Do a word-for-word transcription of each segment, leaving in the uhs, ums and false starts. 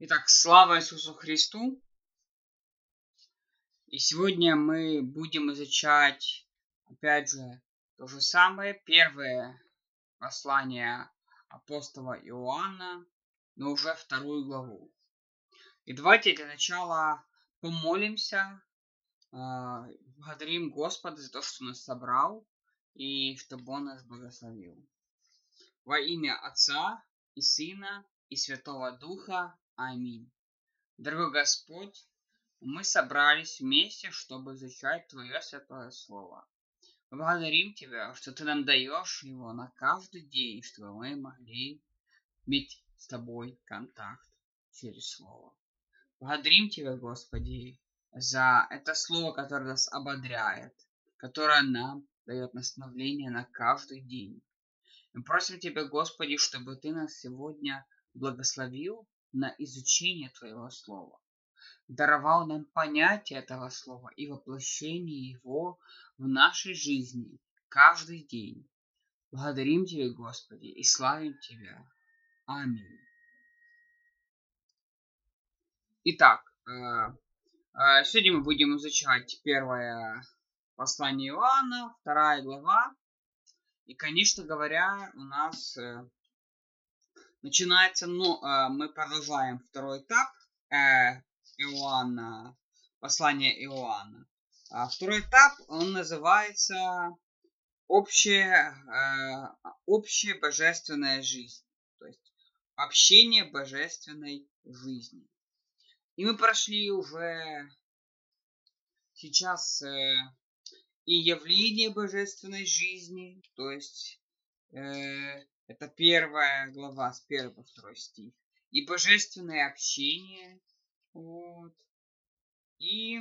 Итак, слава Иисусу Христу! И сегодня мы будем изучать, опять же, то же самое. Первое послание апостола Иоанна, но уже вторую главу. И давайте для начала помолимся, благодарим Господа за то, что нас собрал, и чтобы Он нас благословил. Во имя Отца и Сына и Святого Духа. Аминь. Дорогой Господь, мы собрались вместе, чтобы изучать Твое Святое Слово. Благодарим Тебя, что Ты нам даешь его на каждый день, чтобы мы могли иметь с Тобой контакт через Слово. Благодарим Тебя, Господи, за это Слово, которое нас ободряет, которое нам дает наставление на каждый день. Мы просим Тебя, Господи, чтобы Ты нас сегодня благословил на изучение Твоего Слова, даровал нам понятие этого Слова и воплощение его в нашей жизни каждый день. Благодарим Тебя, Господи, и славим Тебя. Аминь. Итак, сегодня мы будем изучать первое послание Иоанна, вторая глава. И, конечно говоря, у нас... Начинается, но э, мы продолжаем второй этап э, Иоанна, послания Иоанна. А второй этап, он называется общая, э, общая божественная жизнь, то есть общение божественной жизни. И мы прошли уже сейчас э, и явление божественной жизни, то есть... Э, Это первая глава с первого по второй стих. И божественное общение. Вот. И,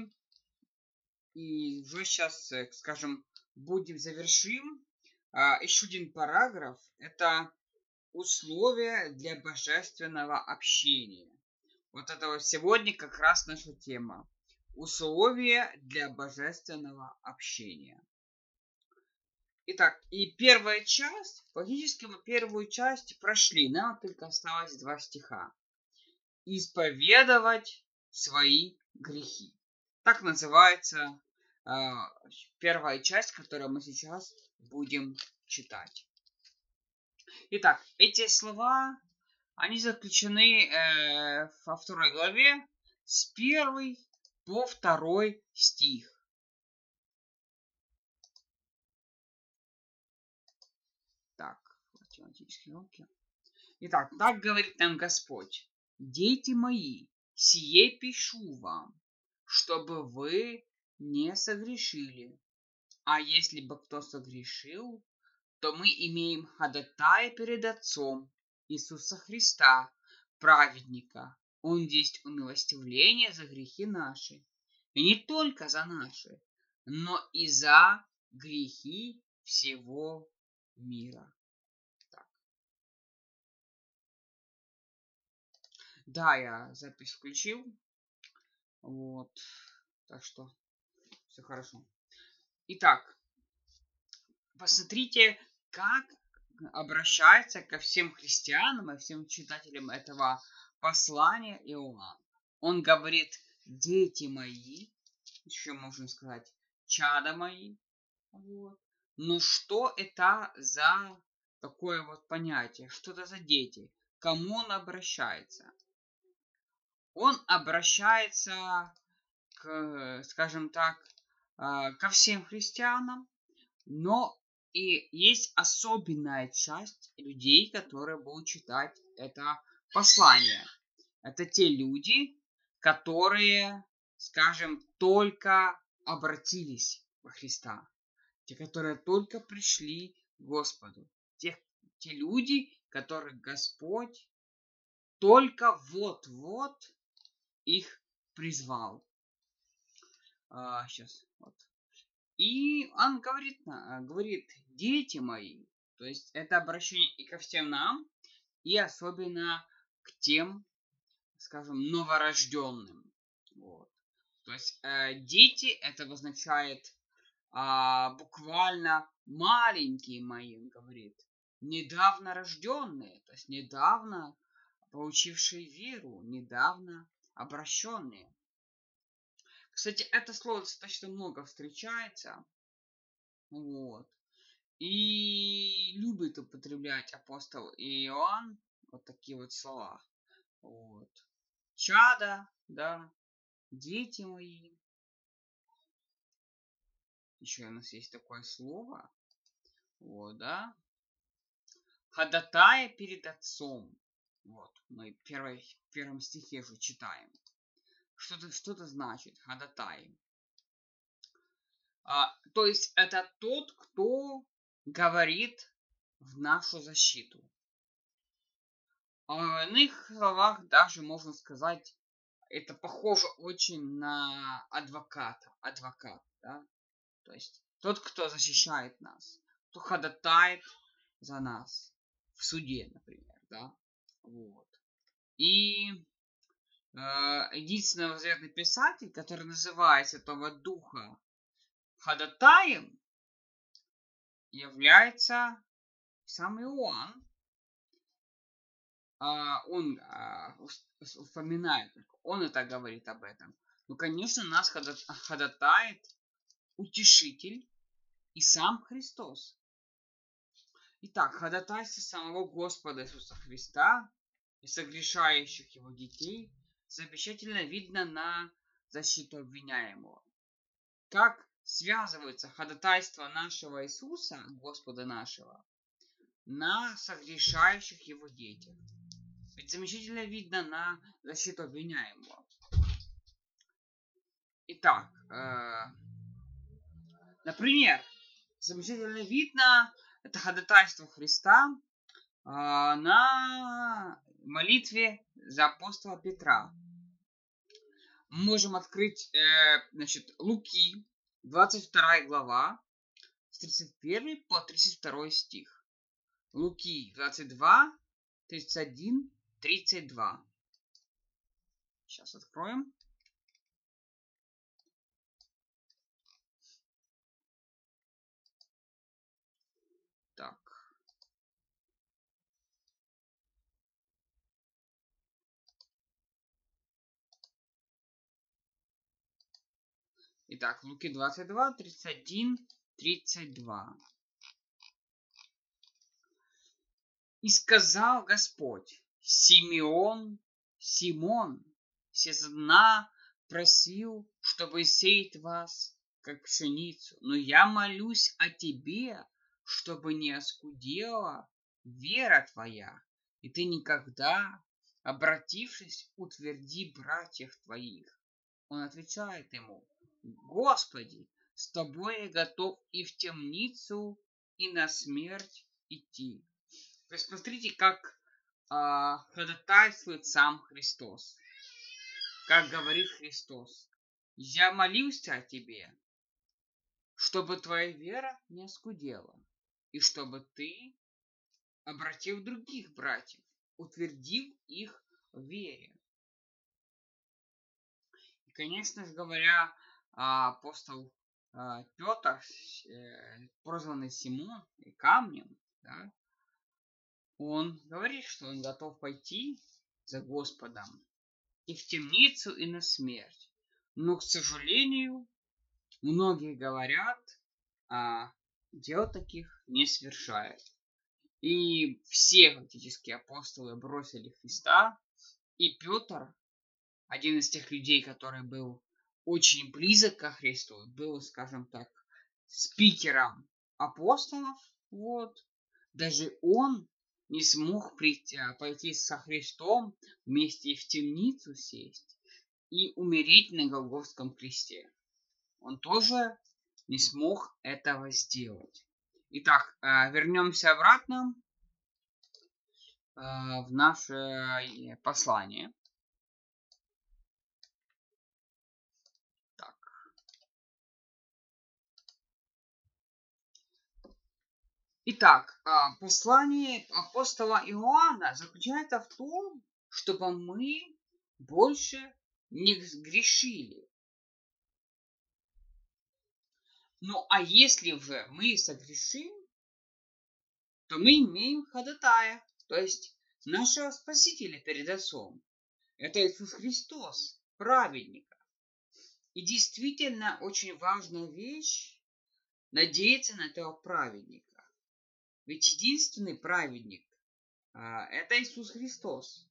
и уже сейчас, скажем, будем завершим. А, еще один параграф. Это условия для божественного общения. Вот это вот сегодня как раз наша тема. Условия для божественного общения. Итак, и первая часть, фактически мы первую часть прошли, нам только осталось два стиха. Исповедовать свои грехи. Так называется э, первая часть, которую мы сейчас будем читать. Итак, эти слова, они заключены э, во второй главе с первой по второй стих. Итак, так говорит нам Господь: дети мои, сие пишу вам, чтобы вы не согрешили. А если бы кто согрешил, то мы имеем ходатая перед Отцом Иисуса Христа, праведника. Он есть умилостивление за грехи наши, и не только за наши, но и за грехи всего мира. Да, я запись включил. Вот. Так что все хорошо. Итак, посмотрите, как обращается ко всем христианам и всем читателям этого послания Иоанн. Он говорит: дети мои, еще можно сказать, чада мои. Вот. Но что это за такое вот понятие? Что это за дети? К кому он обращается? Он обращается, к, скажем так, ко всем христианам, но и есть особенная часть людей, которые будут читать это послание. Это те люди, которые, скажем, только обратились во Христа, те, которые только пришли к Господу, те, те люди, которых Господь только вот-вот их призвал. А, сейчас. Вот. И он говорит, говорит, дети мои. То есть это обращение и ко всем нам, и особенно к тем, скажем, новорожденным. Вот. То есть э, дети, это означает э, буквально маленькие мои, он говорит. Недавно рожденные, то есть недавно получившие веру, недавно обращенные. Кстати, это слово достаточно много встречается. Вот. И любит употреблять апостол Иоанн вот такие вот слова. Вот. Чада, да, дети мои. Еще у нас есть такое слово. Вот, да. Ходатая перед отцом. Вот, мы в первой, в первом стихе же читаем. Что-то, что-то значит ходатай. А, то есть это тот, кто говорит в нашу защиту. А в иных словах даже можно сказать, это похоже очень на адвоката. Адвокат, да? То есть тот, кто защищает нас, кто ходатает за нас в суде, например, да? Вот. И э, единственный возрядный писатель, который называет Святого Духа ходатаем, является сам Иоанн. А, он а, вспоминает, он это говорит об этом. Но, конечно, нас ходатает Утешитель и сам Христос. Итак, ходатайство самого Господа Иисуса Христа и согрешающих его детей замечательно видно на защиту обвиняемого. Как связывается ходатайство нашего Иисуса, Господа нашего, на согрешающих его детях? Ведь замечательно видно на защиту обвиняемого. Итак, э, например, замечательно видно это ходатайство Христа э, на молитве за апостола Петра. Мы можем открыть э, значит, Луки, двадцать вторая глава, с тридцать первого по тридцать второй стих. Луки двадцать два, тридцать один, тридцать два. Сейчас откроем. Итак, Луки двадцать два, тридцать один, тридцать два. «И сказал Господь: Симеон, Симон, сесна просил, чтобы сеять вас, как пшеницу, но я молюсь о тебе, чтобы не оскудела вера твоя, и ты никогда, обратившись, утверди братьев твоих». Он отвечает ему: «Господи, с тобой я готов и в темницу, и на смерть идти». То есть посмотрите, как э, ходатайствует сам Христос. Как говорит Христос: «Я молился о тебе, чтобы твоя вера не оскудела, и чтобы ты обратил других братьев, утвердил их в вере». И, конечно же говоря, апостол Петр, прозванный Симон и камнем, да, он говорит, что он готов пойти за Господом и в темницу, и на смерть. Но, к сожалению, многие говорят, а дел таких не совершают. И все фактически апостолы бросили Христа, и Петр, один из тех людей, который был очень близок ко Христу, был, скажем так, спикером апостолов, вот, даже он не смог прийти, пойти со Христом вместе в темницу сесть и умереть на Голгофском кресте. Он тоже не смог этого сделать. Итак, вернемся обратно в наше послание. Итак, послание апостола Иоанна заключается в том, чтобы мы больше не грешили. Ну, а если же мы согрешим, то мы имеем ходатая, то есть нашего Спасителя перед Отцом. Это Иисус Христос, праведника. И действительно очень важная вещь – надеяться на этого праведника. Ведь единственный праведник – это Иисус Христос.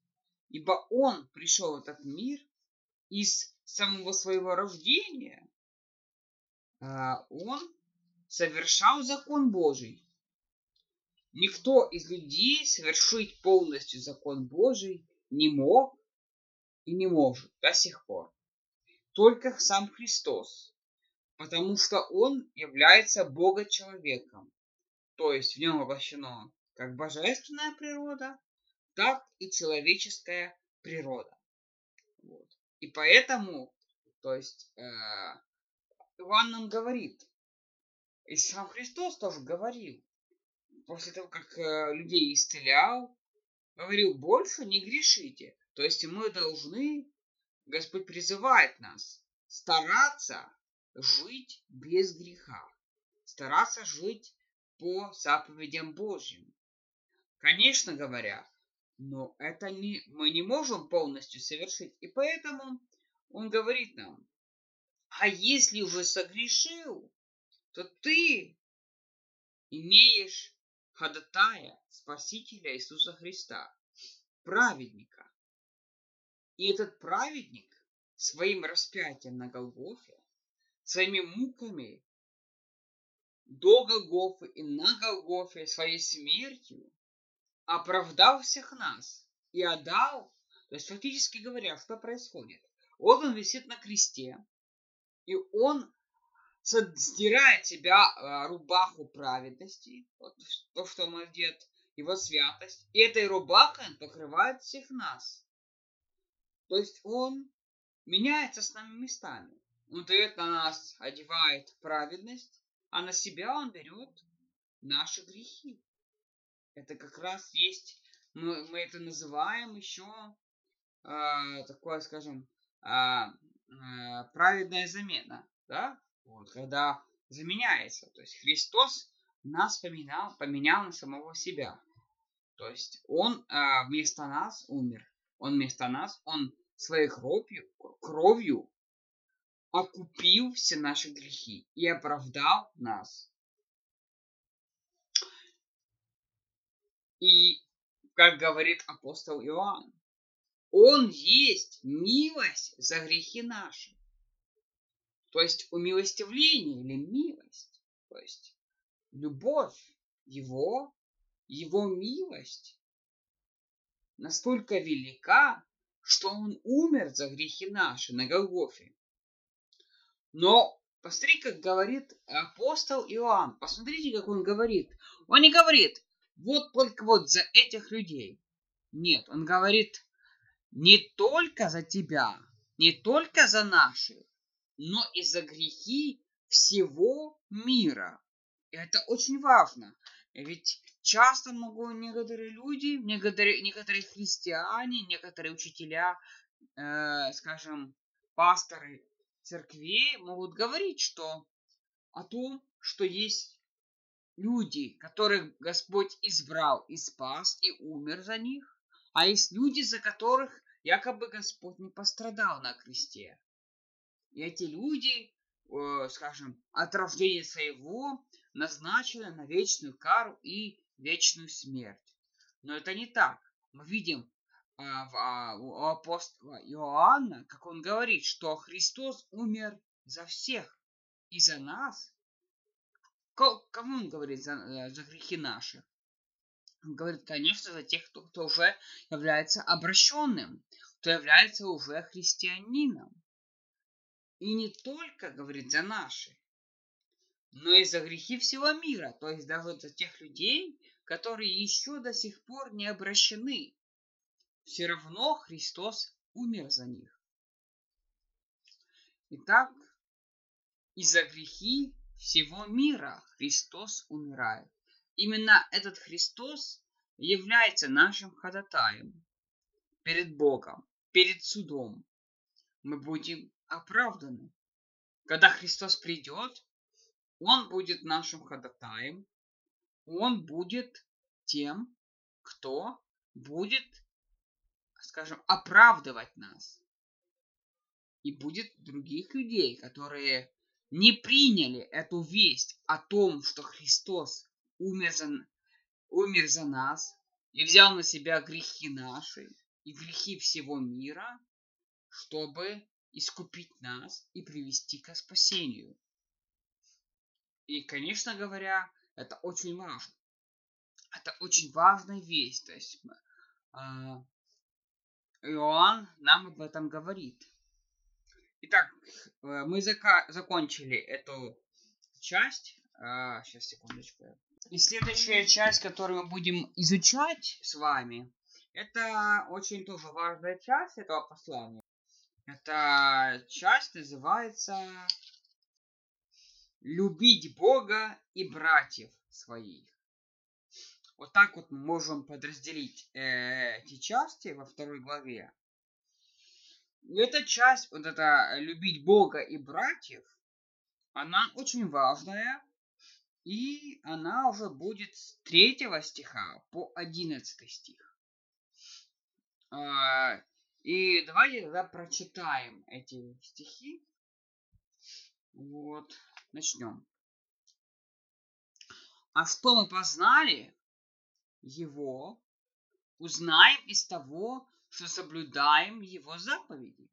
Ибо Он пришел в этот мир из самого своего рождения. Он совершал закон Божий. Никто из людей совершить полностью закон Божий не мог и не может до сих пор. Только сам Христос, потому что Он является Бога-человеком. То есть в Нем воплощена как божественная природа, так и человеческая природа. Вот. И поэтому, то есть, э, Иоанн нам говорит, и сам Христос тоже говорил, после того, как э, людей исцелял, говорил, больше не грешите. То есть мы должны, Господь призывает нас, стараться жить без греха, стараться жить по заповедям Божьим. Конечно говоря, но это не, мы не можем полностью совершить. И поэтому Он говорит нам, а если уже согрешил, то ты имеешь ходатая, Спасителя Иисуса Христа, праведника. И этот праведник своим распятием на Голгофе, своими муками до Голгофы и на Голгофе, своей смертью оправдал всех нас и отдал, то есть фактически говоря, что происходит. Вот Он висит на кресте, и Он сдирает себя рубаху праведности, вот то, что Он одет, Его святость, и этой рубахой Он покрывает всех нас. То есть Он меняется с нами местами. Он дает на нас, одевает праведность, а на себя Он берет наши грехи. Это как раз есть, мы, мы это называем еще, э, такое, скажем, э, э, праведная замена. Да? Вот, когда заменяется. То есть Христос нас поменял, поменял на самого себя. То есть Он э, вместо нас умер. Он вместо нас, Он своей кровью, кровью окупил все наши грехи и оправдал нас. И, как говорит апостол Иоанн, Он есть милость за грехи наши. То есть умилостивление или милость, то есть любовь Его, Его милость настолько велика, что Он умер за грехи наши на Голгофе. Но посмотри, как говорит апостол Иоанн. Посмотрите, как он говорит. Он не говорит, вот только вот за этих людей. Нет, он говорит, не только за тебя, не только за наши, но и за грехи всего мира. Это очень важно. Ведь часто могу некоторые люди, некоторые, некоторые христиане, некоторые учителя, э, скажем, пасторы церквей могут говорить, что о том, что есть люди, которых Господь избрал и спас, и умер за них, а есть люди, за которых якобы Господь не пострадал на кресте. И эти люди, э, скажем, от рождения своего назначены на вечную кару и вечную смерть. Но это не так. Мы видим э, в, у апостола Иоанна, как он говорит, что Христос умер за всех и за нас. Кому он говорит за, за грехи наши? Он говорит, конечно, за тех, кто, кто уже является обращенным, кто является уже христианином. И не только, говорит, за наши, но и за грехи всего мира, то есть даже за тех людей, которые еще до сих пор не обращены. Все равно Христос умер за них. Итак, и за грехи всего мира Христос умирает. Именно этот Христос является нашим ходатаем перед Богом, перед судом. Мы будем оправданы. Когда Христос придет, Он будет нашим ходатаем. Он будет тем, кто будет, скажем, оправдывать нас. И будет других людей, которые не приняли эту весть о том, что Христос умер за, умер за нас и взял на себя грехи наши и грехи всего мира, чтобы искупить нас и привести ко спасению. И, конечно говоря, это очень важно. Это очень важная весть. То есть Иоанн нам об этом говорит. Итак, мы зака- закончили эту часть. А, сейчас, секундочку. И следующая часть, которую мы будем изучать с вами, это очень тоже важная часть этого послания. Эта часть называется «Любить Бога и братьев своих». Вот так вот мы можем подразделить э, эти части во второй главе. И эта часть, вот это «любить Бога и братьев», она очень важная, и она уже будет с третьего стиха по одиннадцатый стих. Э, и давайте тогда прочитаем эти стихи. Вот, начнем. «А что мы познали Его, узнаем из того, что соблюдаем Его заповеди.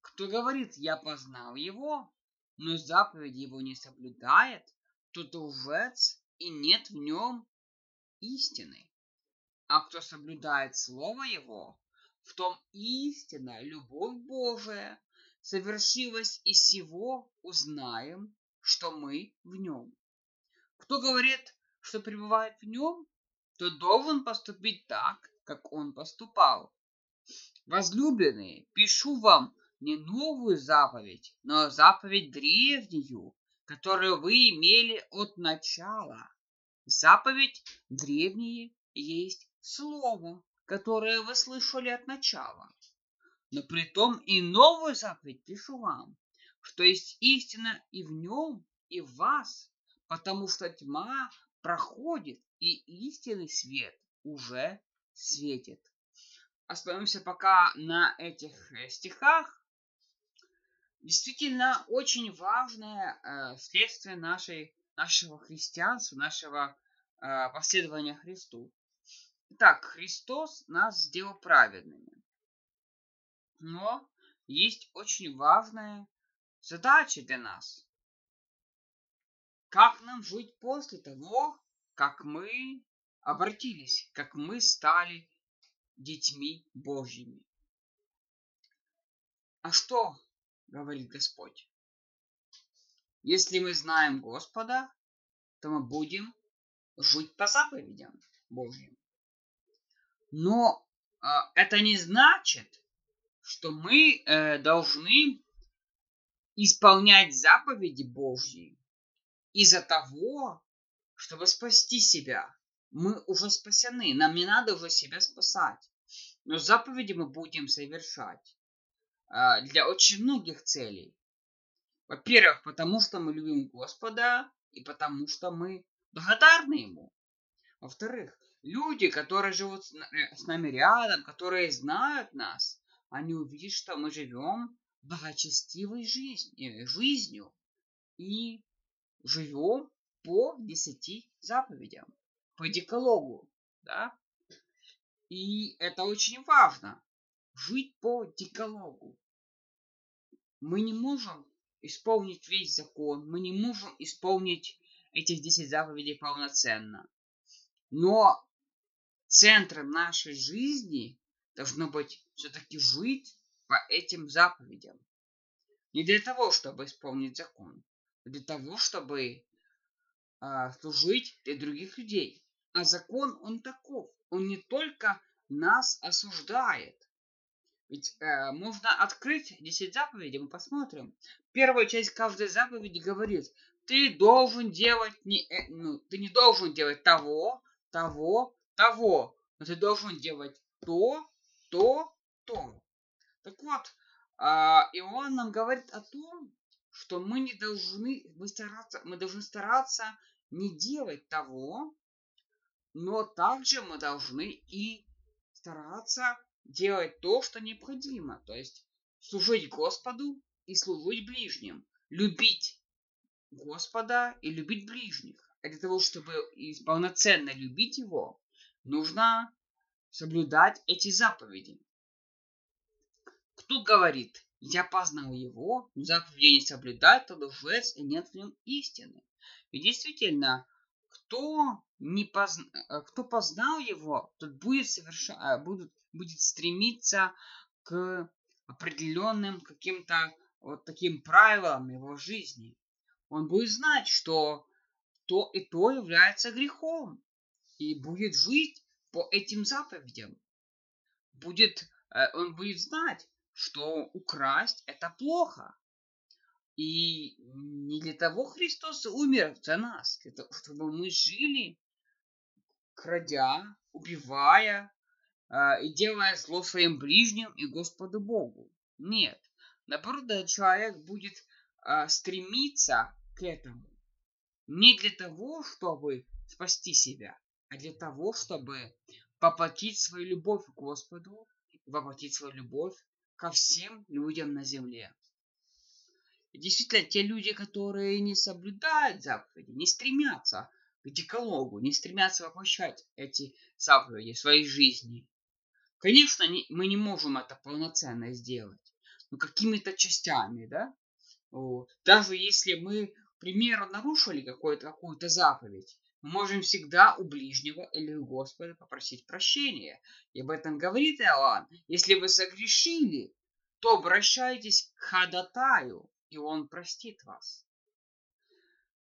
Кто говорит, я познал Его, но заповеди Его не соблюдает, тот лжец, и нет в нем истины. А кто соблюдает Слово Его, в том истина, любовь Божия, совершилась, и сего узнаем, что мы в нем. Кто говорит, что пребывает в нем, то должен поступить так, как он поступал. Возлюбленные, пишу вам не новую заповедь, но заповедь древнюю, которую вы имели от начала. Заповедь древняя есть слово, которое вы слышали от начала. Но при том и новую заповедь пишу вам, что есть истина и в нем, и в вас, потому что тьма проходит, и истинный свет уже светит». Остановимся пока на этих стихах. Действительно, очень важное э, следствие нашей, нашего христианства, нашего э, последования Христу. Итак, Христос нас сделал праведными. Но есть очень важная задача для нас. Как нам жить после того, как мы обратились, как мы стали детьми Божьими? А что говорит Господь? Если мы знаем Господа, то мы будем жить по заповедям Божьим. Но э, это не значит, что мы э, должны исполнять заповеди Божьи из-за того, чтобы спасти себя. Мы уже спасены, нам не надо уже себя спасать. Но заповеди мы будем совершать э, для очень многих целей. Во-первых, потому что мы любим Господа и потому что мы благодарны Ему. Во-вторых, люди, которые живут с нами рядом, которые знают нас, они увидят, что мы живем благочестивой жизнью, жизнью и живем по десяти заповедям, по декалогу, да? И это очень важно, жить по декалогу. Мы не можем исполнить весь закон, мы не можем исполнить этих десять заповедей полноценно. Но центром нашей жизни должно быть все-таки жить по этим заповедям. Не для того, чтобы исполнить закон, для того, чтобы э, служить для других людей. А закон, он таков. Он не только нас осуждает. Ведь э, можно открыть десять заповедей, мы посмотрим. Первая часть каждой заповеди говорит, ты должен делать не, э, ну, ты не должен делать того, того, того. Но ты должен делать то, то, то. Так вот, э, Иоанн нам говорит о том, что мы не должны, мы, стараться, мы должны стараться не делать того, Но также мы должны и стараться делать то, что необходимо. То есть служить Господу и служить ближним. Любить Господа и любить ближних. А для того, чтобы полноценно любить Его, нужно соблюдать эти заповеди. Кто говорит, я познал Его, но заповеди не соблюдает, то лжец и нет в нем истины. И действительно, кто, не позна... кто познал Его, тот будет, соверш... будет, будет стремиться к определенным каким-то вот таким правилам его жизни. Он будет знать, что то и то является грехом, и будет жить по этим заповедям. Будет, он будет знать, что украсть это плохо. И не для того Христос умер за нас, для того, чтобы мы жили, крадя, убивая э, и делая зло своим ближним и Господу Богу. Нет. Наоборот, человек будет э, стремиться к этому. Не для того, чтобы спасти себя, а для того, чтобы воплотить свою любовь к Господу, воплотить свою любовь ко всем людям на земле. И действительно, те люди, которые не соблюдают заповеди, не стремятся к декалогу, не стремятся воплощать эти заповеди в своей жизни. Конечно, не, мы не можем это полноценно сделать, но какими-то частями, да? Вот. Даже если мы, к примеру, нарушили какую-то заповедь, мы можем всегда у ближнего или у Господа попросить прощения. И об этом говорит Иоанн. Если вы согрешили, то обращайтесь к ходатаю, и он простит вас.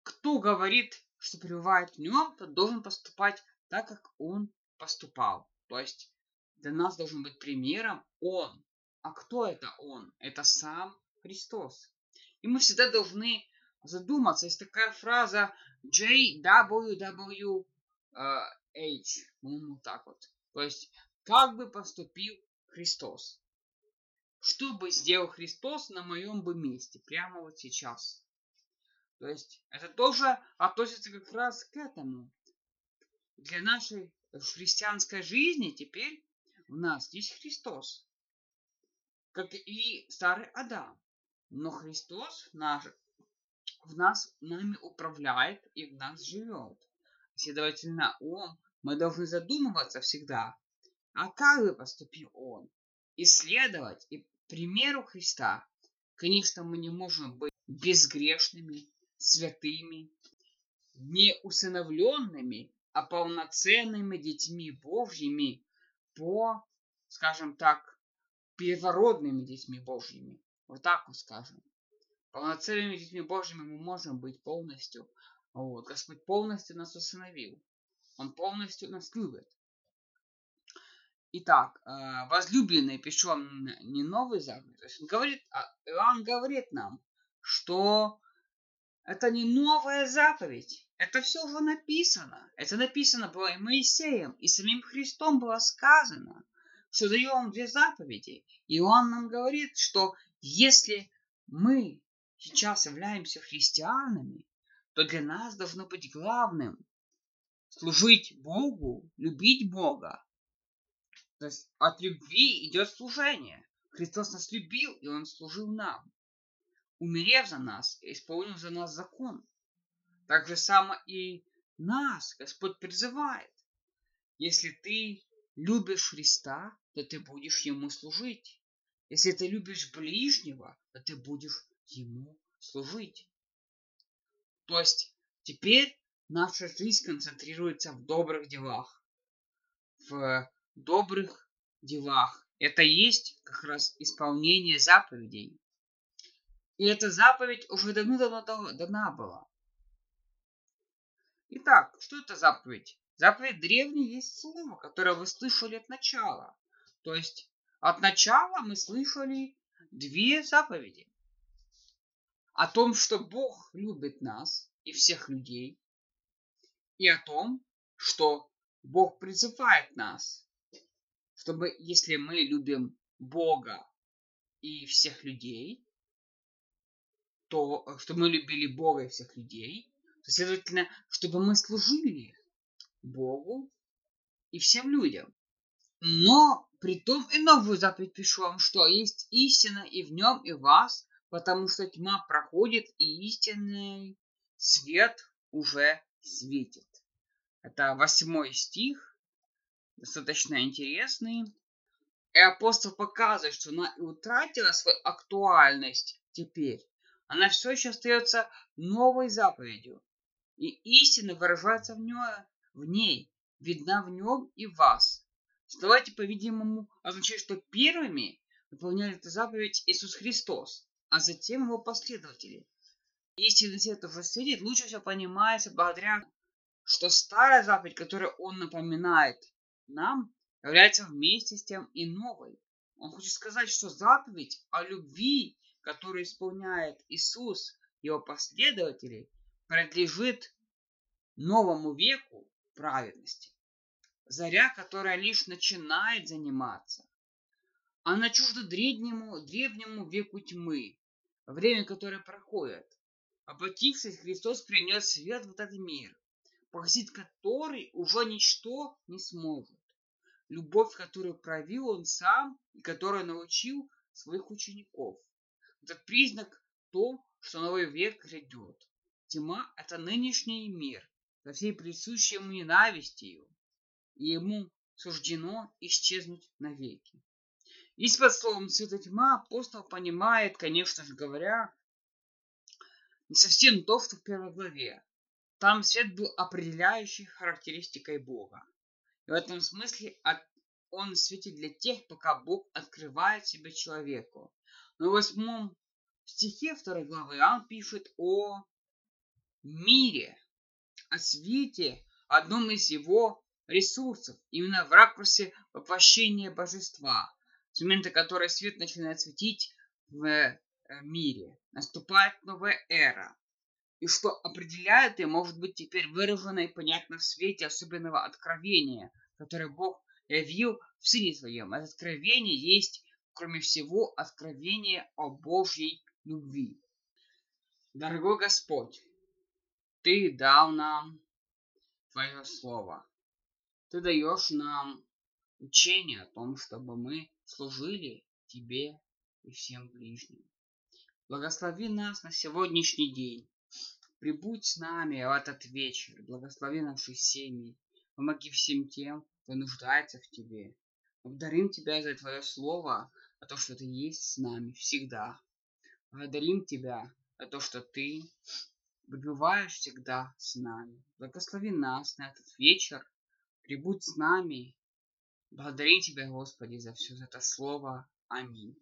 Кто говорит, что пребывает в нем, тот должен поступать так, как он поступал. То есть для нас должен быть примером он. А кто это он? Это сам Христос. И мы всегда должны задуматься. Есть такая фраза джей дабл ю дабл ю эйч. Ну, так вот. То есть, как бы поступил Христос? Что бы сделал Христос на моем бы месте? Прямо вот сейчас. То есть, это тоже относится как раз к этому. Для нашей христианской жизни теперь у нас есть Христос. Как и старый Адам. Но Христос наш... в нас, нами управляет и в нас живет. Следовательно, он, мы должны задумываться всегда, а как бы поступил он? Исследовать и примеру Христа. Конечно, мы не можем быть безгрешными, святыми, не усыновленными, а полноценными детьми Божьими по, скажем так, первородными детьми Божьими. Вот так вот скажем. Полноценными детьми Божьими мы можем быть полностью. Вот. Господь полностью нас усыновил. Он полностью нас любит. Итак, возлюбленные, причем не новый завет. То есть он говорит, Иоанн говорит нам, что это не новая заповедь. Это все уже написано. Это написано было и Моисеем, и самим Христом было сказано, что даем две заповеди. И Иоанн нам говорит, что если мы сейчас являемся христианами, то для нас должно быть главным служить Богу, любить Бога. То есть от любви идет служение. Христос нас любил, и Он служил нам, умерев за нас, исполнив за нас закон. Так же само и нас Господь призывает. Если ты любишь Христа, то ты будешь Ему служить. Если ты любишь ближнего, то ты будешь Ему служить. То есть теперь наша жизнь концентрируется в добрых делах. В добрых делах. Это есть как раз исполнение заповедей. И эта заповедь уже давно-давно дана была. Итак, что это заповедь? Заповедь древняя есть слово, которое вы слышали от начала. То есть от начала мы слышали две заповеди. О том, что Бог любит нас и всех людей. И о том, что Бог призывает нас, чтобы, если мы любим Бога и всех людей, то, чтобы мы любили Бога и всех людей, то, следовательно, чтобы мы служили Богу и всем людям. Но притом и новую заповедь пишу вам, что есть истина и в нем, и в вас, потому что тьма проходит, и истинный свет уже светит. Это восьмой стих, достаточно интересный. И апостол показывает, что она утратила свою актуальность теперь. Она все еще остается новой заповедью. И истина выражается в ней, в ней, видна в нем и в вас. Вставайте, по-видимому, означает, что первыми выполняли эту заповедь Иисус Христос, а затем его последователи. Истинный свет уже светит, лучше всего понимается благодаря, что старая заповедь, которую он напоминает нам, является вместе с тем и новой. Он хочет сказать, что заповедь о любви, которую исполняет Иисус и его последователи, принадлежит новому веку праведности. Заря, которая лишь начинает заниматься. Она чужда древнему, древнему веку тьмы, время, которое проходит. Обратившись, Христос принес свет в этот мир, погасить который уже ничто не сможет. Любовь, которую проявил он сам и которую научил своих учеников. Это признак того, что новый век грядет. Тьма – это нынешний мир, со всей присущей ему ненавистью, и ему суждено исчезнуть навеки. И под словом «света тьма» апостол понимает, конечно же говоря, не совсем то, что в первой главе. Там свет был определяющей характеристикой Бога. И в этом смысле он светит для тех, пока Бог открывает себя человеку. Но в восьмом стихе второй главы он пишет о мире, о свете, одном из его ресурсов, именно в ракурсе воплощения божества, с момента, который свет начинает светить в мире. Наступает новая эра. И что определяет ее, может быть теперь выражено и понятно в свете особенного откровения, которое Бог явил в Сыне Своем. Это откровение есть, кроме всего, откровение о Божьей любви. Дорогой Господь, Ты дал нам Твое Слово. Ты даешь нам учение о том, чтобы мы служили Тебе и всем ближним. Благослови нас на сегодняшний день. Прибудь с нами в этот вечер. Благослови наши семьи. Помоги всем тем, кто нуждается в Тебе. Благодарим Тебя за Твое Слово, за то, что Ты есть с нами всегда. Благодарим Тебя за то, что Ты пребываешь всегда с нами. Благослови нас на этот вечер. Прибудь с нами. Благодарим Тебя, Господи, за все это слово. Аминь.